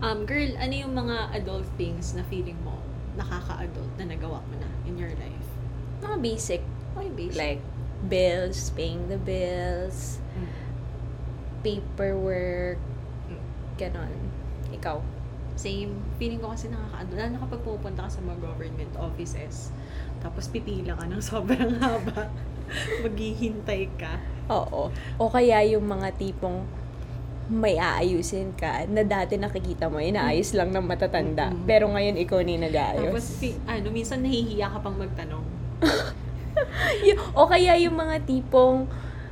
Girl, ano yung mga adult things na feeling mo nakaka-adult na nagawa mo na in your life? Mga basic. Okay, basic. Like, bills, paying the bills, paperwork, ganon. Ikaw? Same. Feeling ko kasi nakaka-adult. Lalo na kapag pupunta ka sa mga government offices, tapos pipila ka ng sobrang haba. Maghihintay ka. Oo. O kaya yung mga tipong may aayusin ka na dati nakikita mo, inaayos lang ng matatanda. Mm-hmm. Pero ngayon, ikaw na yung nag-aayos. Tapos, minsan nahihiya ka pang magtanong. O kaya yung mga tipong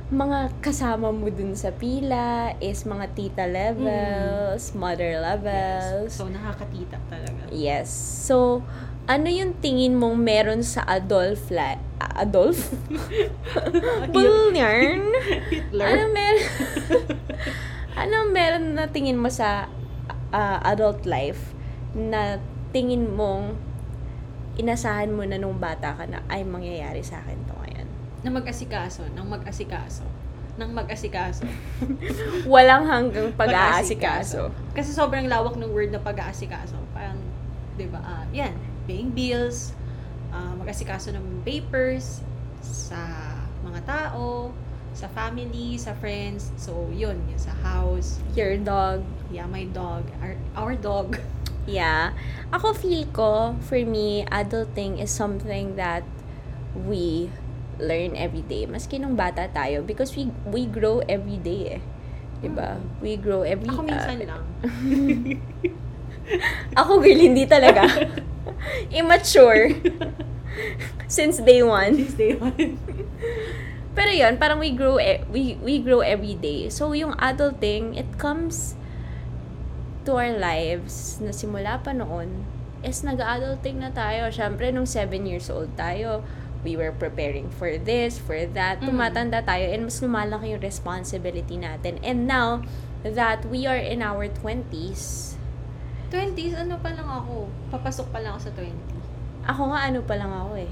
mga kasama mo dun sa pila is mga tita levels, mother levels. Yes. So, nakakatita talaga. Yes. So, ano yung tingin mong meron sa Adolf Adolf? Bullion? Hitler? Ano meron? Ano meron na tingin mo sa adult life na tingin mong inasahan mo na nung bata ka na ay mangyayari sa akin to ngayon? Na mag-asikaso. Walang hanggang pag-aasikaso. Kasi sobrang lawak ng word na pag-aasikaso. Parang, di ba, yan, paying bills, mag-asikaso ng papers sa mga tao, sa family, sa friends. So, yun. Sa house. Your dog. Yeah, my dog. Our dog. Yeah. Ako feel ko, for me, adulting is something that we learn every day. Maski nung bata tayo. Because we grow every day eh. Diba? We grow every day. Ako minsan lang. Ako girl, hindi talaga. Immature. Since day one. Pero yun, parang we grow every day. So, yung adulting, it comes to our lives na simula pa noon is nag-adulting na tayo. Siyempre, nung 7 years old tayo, we were preparing for this, for that. Tumatanda tayo and mas lumalaki yung responsibility natin. And now that we are in our 20s. 20s? Ano pa lang ako? Papasok pa lang ako sa 20. Ako nga, ano pa lang ako eh.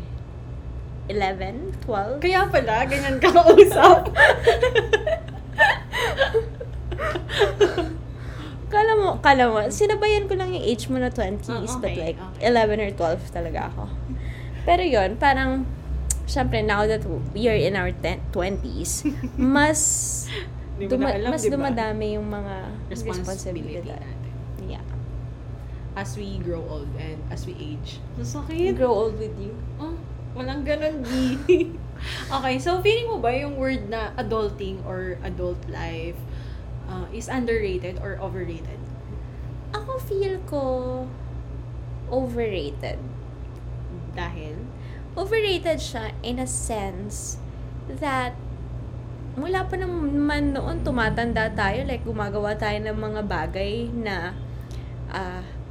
11? 12? Kaya pala, ganyan ka kausap. Kala mo, sinabayan ko lang yung age mo na 20s, but like, okay. 11 or 12 talaga ako. Pero yun, parang, syempre, now that we are in our 20s, mas dumadami yung mga responsibility natin. Yeah. As we grow old and as we age. Masakit. Grow old with you. Walang ganun, di. Okay, so feeling mo ba yung word na adulting or adult life is underrated or overrated? Ako feel ko overrated. Dahil? Overrated siya in a sense that mula pa naman noon tumatanda tayo, like gumagawa tayo ng mga bagay na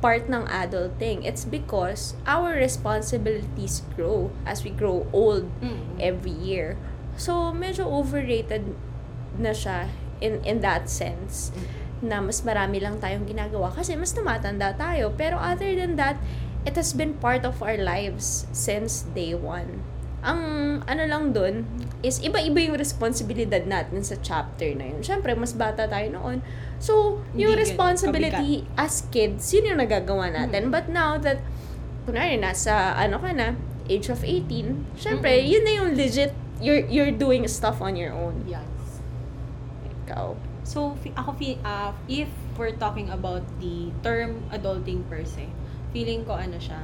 part ng adulting. It's because our responsibilities grow as we grow old every year. So, medyo overrated na siya in that sense na mas marami lang tayong ginagawa kasi mas tumatanda tayo. Pero other than that, it has been part of our lives since day one. Ang ano lang dun is iba-iba yung responsibilidad natin sa chapter na yun. Syempre, mas bata tayo noon. So, yung responsibility as kids, yun yung nagagawa natin. But now that, kunwari, nasa, age of 18, syempre, yun na yung legit, you're doing stuff on your own. Yes. Ikaw. So, ako, if we're talking about the term adulting per se, feeling ko ano siya,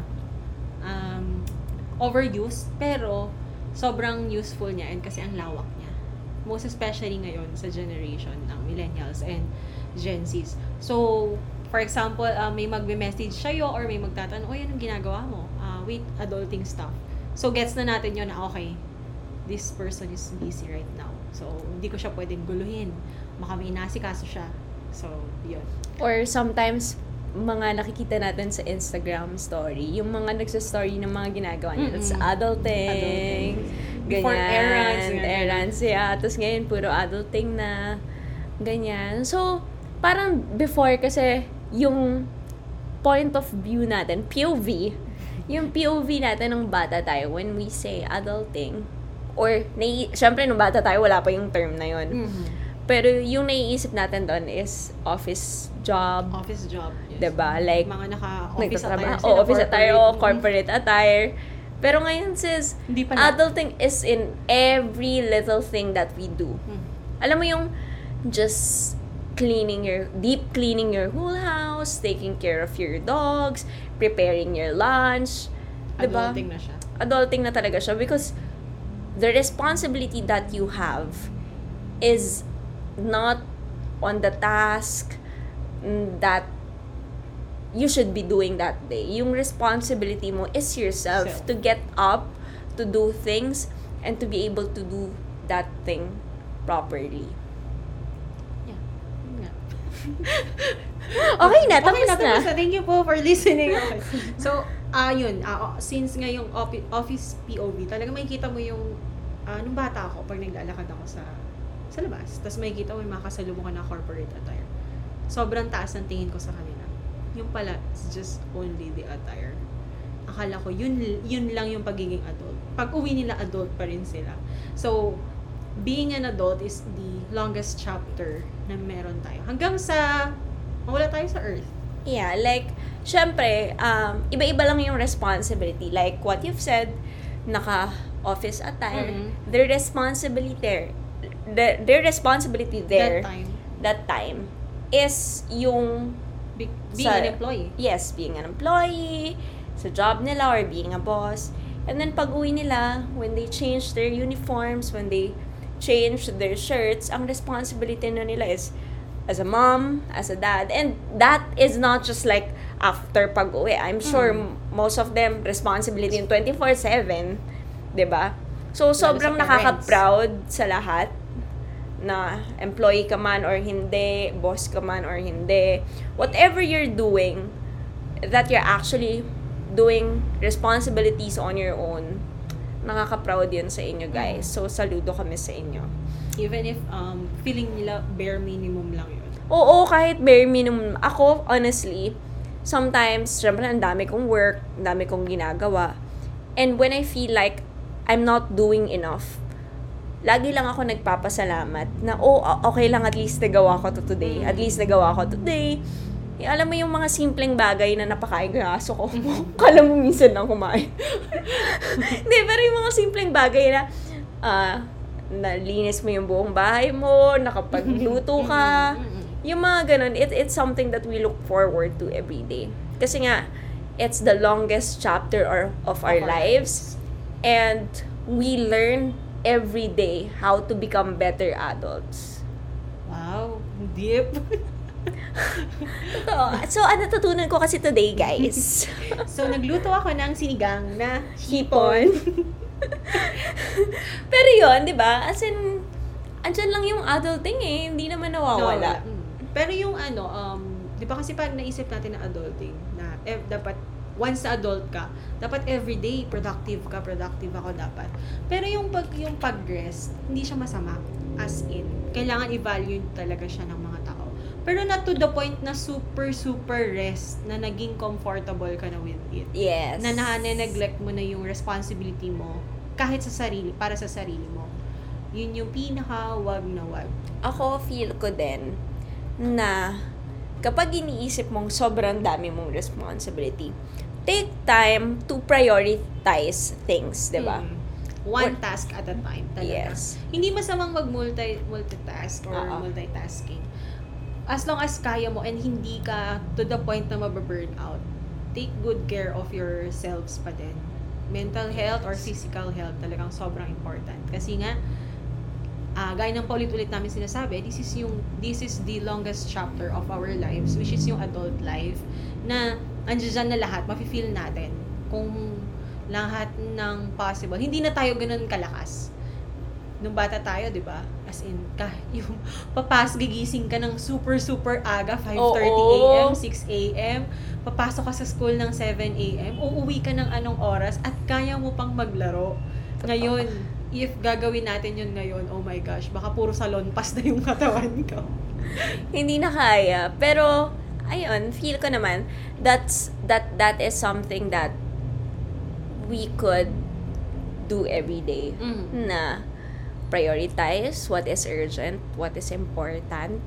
overused, pero sobrang useful niya and kasi ang lawak niya. Most especially ngayon sa generation ng millennials and Gen Zs. So, for example, may magme-message sa'yo or may magtatanong, "Oy, anong ginagawa mo?" With adulting stuff. So, gets na natin yun na, okay, this person is busy right now. So, hindi ko siya pwedeng guluhin. Baka may inasikaso siya. So, yun. Or sometimes, mga nakikita natin sa Instagram story, yung mga nagsa-story ng mga ginagawa niya. That's adulting. Before errands, yeah. Tapos ngayon, puro adulting na. Ganyan. So, parang before kasi yung point of view natin, POV, yung POV natin ng bata tayo when we say adulting. Or, syempre, nung bata tayo, wala pa yung term na yun. Mm-hmm. Pero yung naiisip natin doon is office job. Office job, yes. Diba? Like, mga naka-office attire sila. Oh, office attire, o corporate attire. Pero ngayon, sis, adulting is in every little thing that we do. Hmm. Alam mo yung just deep cleaning your whole house, taking care of your dogs, preparing your lunch. Diba? Adulting na siya. Adulting na talaga siya because the responsibility that you have is not on the task that you should be doing that day. Yung responsibility mo is yourself to get up, to do things, and to be able to do that thing properly. Yeah. Yeah. Okay na. Tapos na. Thank you po for listening. Okay. So, since ngayong office POV, talaga makikita mo yung nung bata ako, pag naglalakad ako sa labas. Tapos makikita mo yung mga kasalubong na corporate attire. Sobrang taas ng tingin ko sa kanila. Yung pala, it's just only the attire. Akala ko, yun lang yung pagiging adult. Pag uwi nila, adult pa rin sila. So, being an adult is the longest chapter na meron tayo. Hanggang sa, mawala tayo sa earth. Yeah, like, syempre, iba-iba lang yung responsibility. Like what you've said, naka-office attire, mm-hmm. Their responsibility there that time is yung being an employee. Yes, being an employee sa job nila or being a boss. And then pag-uwi nila, when they change their uniforms, when they change their shirts, ang responsibility na nila is as a mom, as a dad. And that is not just like after pag-uwi. I'm sure most of them responsibility in 24/7, 'di ba? So, sobrang nakaka-proud sa lahat na employee ka man or hindi, boss ka man or hindi. Whatever you're doing, that you're actually doing responsibilities on your own, nakaka-proud yun sa inyo, guys. So, saludo kami sa inyo. Even if feeling nila bare minimum lang yun. Oo, kahit bare minimum. Ako, honestly, sometimes, syempre, ang dami kong work, ang dami kong ginagawa. And when I feel like I'm not doing enough, lagi lang ako nagpapasalamat na, okay lang, at least nagawa ko to today. At least nagawa ko today. Alam mo yung mga simpleng bagay na napakain ko yung aso ko. Kala mo minsan lang kumain. Hindi, pero yung mga simpleng bagay na, nalinis mo yung buong bahay mo, nakapagluto ka. Yung mga ganun, it's something that we look forward to every day. Kasi nga, it's the longest chapter of our lives. And we learn every day how to become better adults. Wow, deep. So, natutunan ko kasi today, guys. So, nagluto ako ng sinigang na hipon. Pero yun, di ba? As in, andyan lang yung adulting eh. Hindi naman nawawala. No, pero yung di ba kasi pag naisip natin na adulting, na dapat once adult ka, dapat everyday productive ako dapat. Pero yung pag-rest, hindi siya masama. As in, kailangan i-value talaga siya ng mga tao. Pero not to the point na super, super rest na naging comfortable ka na with it. Yes. Na na-neglect mo na yung responsibility mo kahit sa sarili, para sa sarili mo. Yun yung pinaka-wag na wag. Ako, feel ko din na kapag iniisip mong sobrang dami mong responsibility, take time to prioritize things, diba? One task at a time, talaga. Yes. Hindi masamang mag-multitask or multitasking. As long as kaya mo and hindi ka to the point na mababurn out, take good care of yourselves pa din. Mental health or physical health talagang sobrang important. Kasi nga, gaya ng paulit-ulit namin sinasabi, this is the longest chapter of our lives, which is yung adult life, na andyan na lahat, mafe-feel natin kung lahat ng possible. Hindi na tayo ganoon kalakas. Nung bata tayo, di ba? As in, yung gigising ka ng super, super aga, 5:30 a.m., 6 a.m., papasok ka sa school ng 7 a.m., uuwi ka ng anong oras, at kaya mo pang maglaro. Ngayon, if gagawin natin yun ngayon, oh my gosh, baka puro salon pass na yung katawan ko. Hindi na kaya. Pero, ayun, feel ko naman, that is something that we could do every day. Mm-hmm. Na prioritize what is urgent, what is important.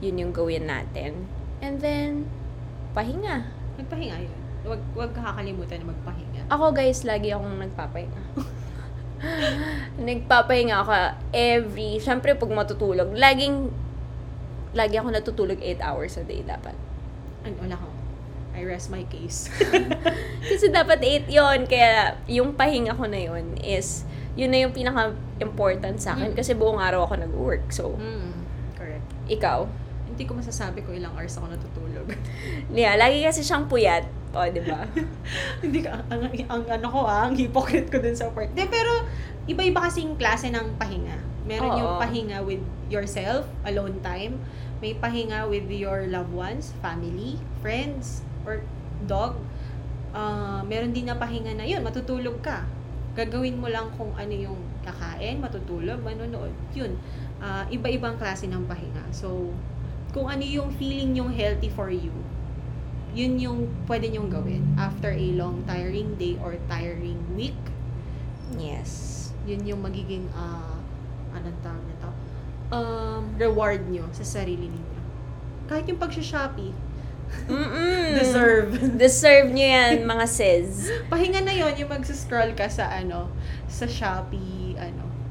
Yun yung gawin natin. And then, pahinga. Magpahinga yun. Huwag kakalimutan na magpahinga. Ako guys, lagi akong nagpapahinga. Nagpapahinga ako syempre pag matutulog, lagi ako natutulog 8 hours a day dapat. Wala ko. I rest my case. Kasi dapat 8 yun. Kaya yung pahinga ko na yun is, yun na yung pinaka-important sa akin. Kasi buong araw ako nag-work. So, correct. Ikaw? Hindi ko masasabi ko ilang hours ako natutulog. Yeah, lagi kasi siyang puyat. O, diba? Hindi ka, ang ano ko ang hypocrite ko dun sa part. De, pero, iba-iba kasing klase ng pahinga. Meron yung pahinga with yourself, alone time. May pahinga with your loved ones, family, friends, or dog. Meron din na pahinga na yun, matutulog ka. Gagawin mo lang kung ano yung kakain, matutulog, manonood. Yun, iba-ibang klase ng pahinga. So, kung ano yung feeling yung healthy for you, yun yung pwede nyong gawin after a long tiring day or tiring week. Yes. Yun yung magiging, anong tawag na to? Reward nyo sa sarili ninyo. Kahit yung pag-shopee, deserve nyo yan, mga sis. Pahinga na yon yung mag-scroll ka sa Shopee,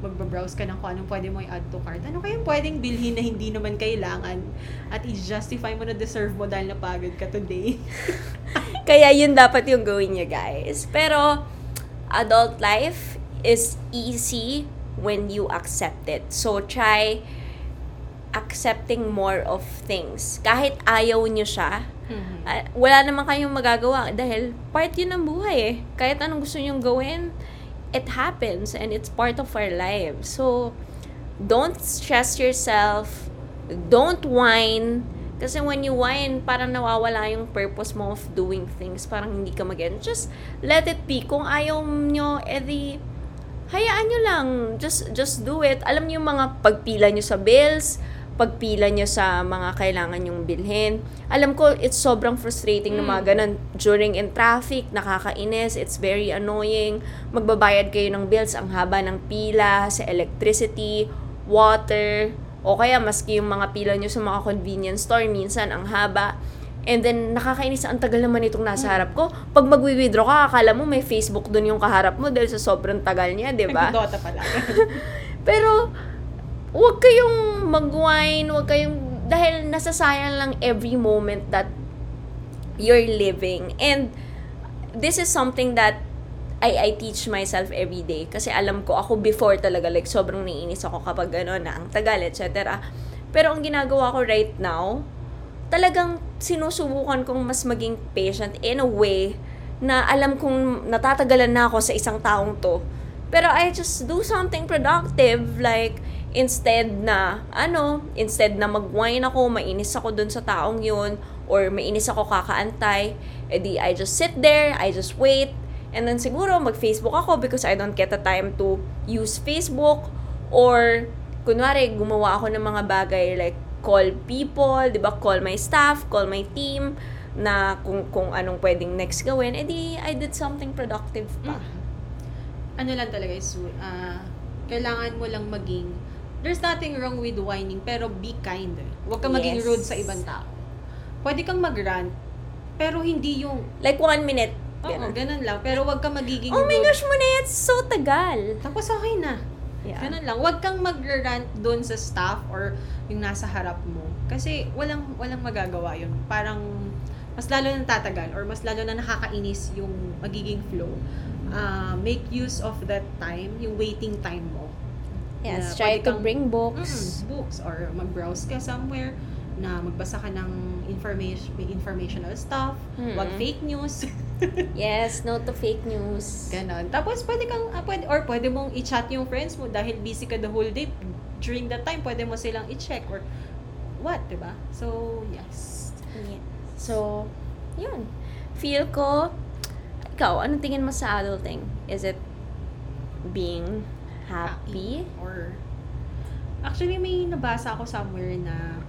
magbabrowse ka ng kung anong pwede mo i-add to cart. Ano kayong pwedeng bilhin na hindi naman kailangan at i-justify mo na deserve mo dahil napagod ka today. Kaya yun dapat yung gawin nyo, guys. Pero, adult life is easy when you accept it. So, try accepting more of things. Kahit ayaw nyo siya, wala naman kayong magagawa dahil part yun ng buhay eh. Kahit anong gusto nyong gawin, it happens and it's part of our lives. So, don't stress yourself. Don't whine. Kasi when you whine, parang nawawala yung purpose mo of doing things. Parang hindi ka mag-end. Just let it be. Kung ayaw nyo, edi hayaan nyo lang. Just do it. Alam nyo yung mga pagpila nyo sa bills, pagpila nyo sa mga kailangan nyong bilhin. Alam ko, it's sobrang frustrating na mga ganun. During in traffic, nakakainis, it's very annoying. Magbabayad kayo ng bills, ang haba ng pila, sa electricity, water, o kaya maski yung mga pila nyo sa mga convenience store, minsan ang haba. And then, nakakainis, ang tagal naman itong nasa harap ko. Pag mag-withdraw ka, akala mo may Facebook dun yung kaharap mo dahil sa sobrang tagal niya, diba? Nag-dota pala. Pero, huwag kayong mag-whine, dahil nasasayang lang every moment that you're living. And, this is something that I teach myself every day. Kasi alam ko, ako before talaga, like, sobrang naiinis ako kapag gano'n, na ang tagal, etc. Pero, ang ginagawa ko right now, talagang sinusubukan kong mas maging patient in a way na alam kong natatagalan na ako sa isang taong to. Pero I just do something productive, like instead na mag-whine ako, mainis ako dun sa taong yun, or mainis ako kakaantay, edi I just sit there, I just wait, and then siguro mag-Facebook ako because I don't get the time to use Facebook, or kunwari gumawa ako ng mga bagay like call people, di ba? Call my staff, call my team, na kung anong pwedeng next gawin, edi I did something productive pa. Ano lang talaga is, kailangan mo lang maging, there's nothing wrong with whining, pero be kind. Huwag kang maging rude sa ibang tao. Pwede kang mag-rant, pero hindi yung like 1 minute. Oo, ganun lang. Pero huwag kang magiging rude. Oh my gosh, it's so tagal. Tapos okay na. Yeah. Ganun lang. Huwag kang mag-rant doon sa staff or yung nasa harap mo. Kasi walang magagawa yun. Parang mas lalo na tatagal or mas lalo na nakakainis yung magiging flow. Make use of that time, yung waiting time mo. Yes, try to bring books. Books or mag-browse ka somewhere na magbasa ka ng informational stuff. Huwag fake news. Yes, no to fake news. Ganon. Tapos pwede mong i-chat yung friends mo dahil busy ka the whole day. During that time, pwede mo silang i-check or what, diba? So, yes. So, yun. Feel ko, ikaw, anong tingin mo sa adulting? Is it being happy? Or, actually, may nabasa ako somewhere na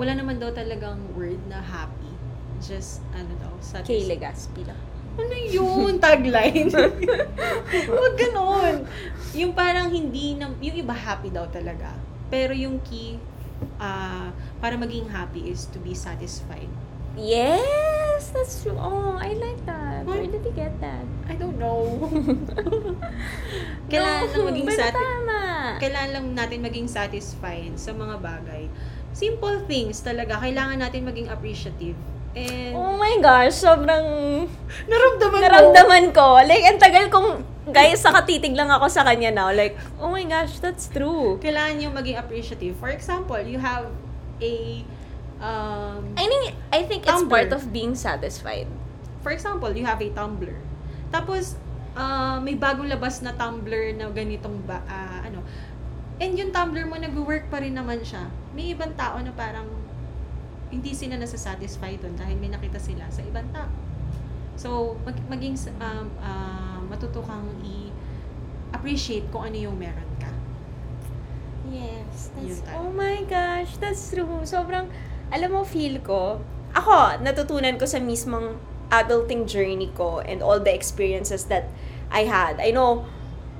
wala naman daw talagang word na happy. Just, Kay Legaspi lang. Ano yun? Tagline? Huwag ganon. Yung parang hindi, na, yung iba happy daw talaga. Pero yung key, para maging happy is to be satisfied. Yes! That's true. Oh, I like that. What? Where did you get that? I don't know. Kailangan lang maging kailangan lang natin maging satisfied sa mga bagay. Simple things talaga. Kailangan natin maging appreciative. And oh my gosh, sobrang naramdaman ko. Like, ang tagal kong guys, nakatitig lang ako sa kanya now. Like, oh my gosh, that's true. Kailangan yung maging appreciative. For example, you have a I think it's part of being satisfied. For example, you have a tumbler. Tapos, may bagong labas na tumbler na ganitong ano. And yung tumbler mo, nag-work pa rin naman siya. May ibang tao na parang hindi sila nasasatisfy dun dahil may nakita sila sa ibang tao. So, maging matuto kang i-appreciate kung ano yung meron ka. Yes. That's, oh my gosh, that's true. Sobrang, alam mo, feel ko, ako, natutunan ko sa mismong adulting journey ko and all the experiences that I had. I know,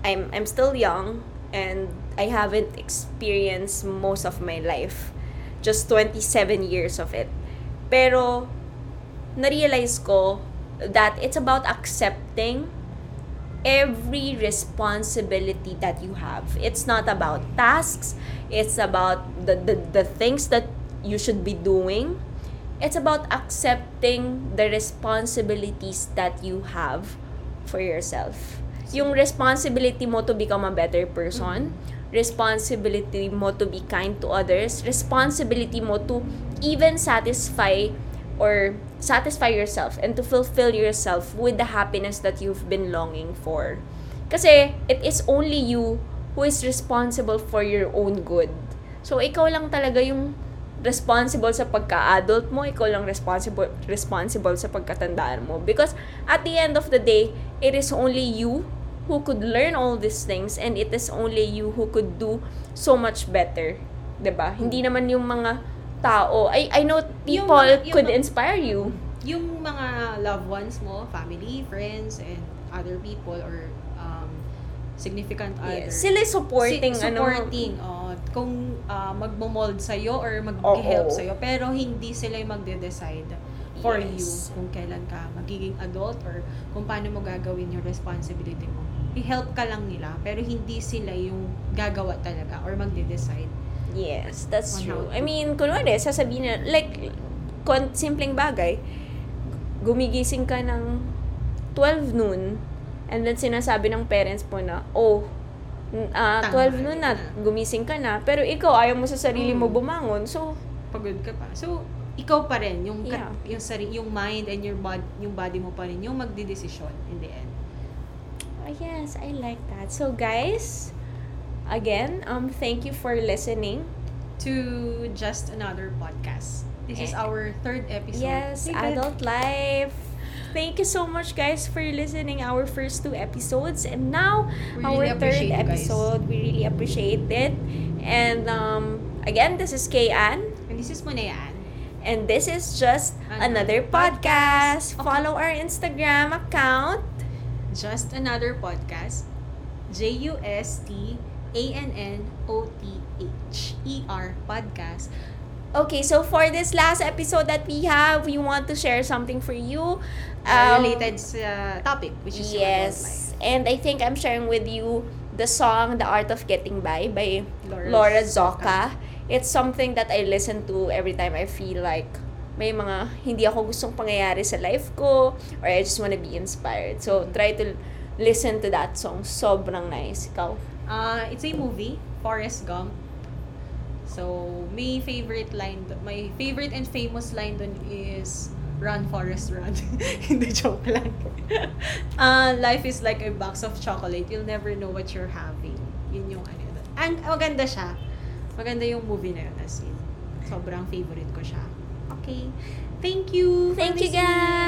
I'm still young and I haven't experienced most of my life. Just 27 years of it. Pero, na-realize ko that it's about accepting every responsibility that you have. It's not about tasks. It's about the things that you should be doing. It's about accepting the responsibilities that you have for yourself. Yung responsibility mo to become a better person, responsibility mo to be kind to others, responsibility mo to even satisfy yourself and to fulfill yourself with the happiness that you've been longing for. Kasi it is only you who is responsible for your own good. So ikaw lang talaga yung responsible sa pagka-adult mo, ikaw lang responsible sa pagkatandaan mo. Because at the end of the day, it is only you who could learn all these things and it is only you who could do so much better. 'Di ba? Hindi naman yung mga tao. I know people could inspire you. Yung mga loved ones mo, family, friends, and other people or significant other. Yes. Sila supporting kung magmo-mold sa'yo or mag-help sa'yo. Pero hindi sila yung magde-decide for you kung kailan ka magiging adult or kung paano mo gagawin yung responsibility mo. I-help ka lang nila pero hindi sila yung gagawa talaga or magde-decide. Yes, that's true. I mean, kunwari, sasabihin na, like, simpleng bagay, gumigising ka ng 12 noon, and then sinasabi ng parents mo na, 12 noon na, gumising ka na, pero ikaw, ayaw mo sa sarili mo bumangon, so, pagod ka pa. So, ikaw pa rin, yung mind and yung body mo pa rin, yung magdidesisyon in the end. Oh, yes, I like that. So, guys, again, thank you for listening to Just Another Podcast. This is our third episode. Yes, Adult Life. Thank you so much, guys, for listening our first two episodes. And now, our third episode. We really appreciate it. And again, this is Kayan. And this is Munayan. And this is Just Another Podcast. Okay. Follow our Instagram account. Just Another Podcast. JUST ANNOTHER podcast. Okay, so for this last episode that we have, we want to share something for you related to topic, which is yes. And I think I'm sharing with you the song "The Art of Getting By" by Laura Zocca. It's something that I listen to every time I feel like may mga hindi ako gustong pangyayari sa life ko, or I just want to be inspired. So try to listen to that song. Sobrang nice. Ikaw? It's a movie, Forest Gump. So, my favorite and famous line dun is, "Run, Forest, run." Hindi, joke lang. Life is like a box of chocolate. You'll never know what you're having. Yun yung ano dun. And maganda siya. Maganda yung movie na yun. As in, sobrang favorite ko siya. Okay. Thank you. Thank you, guys.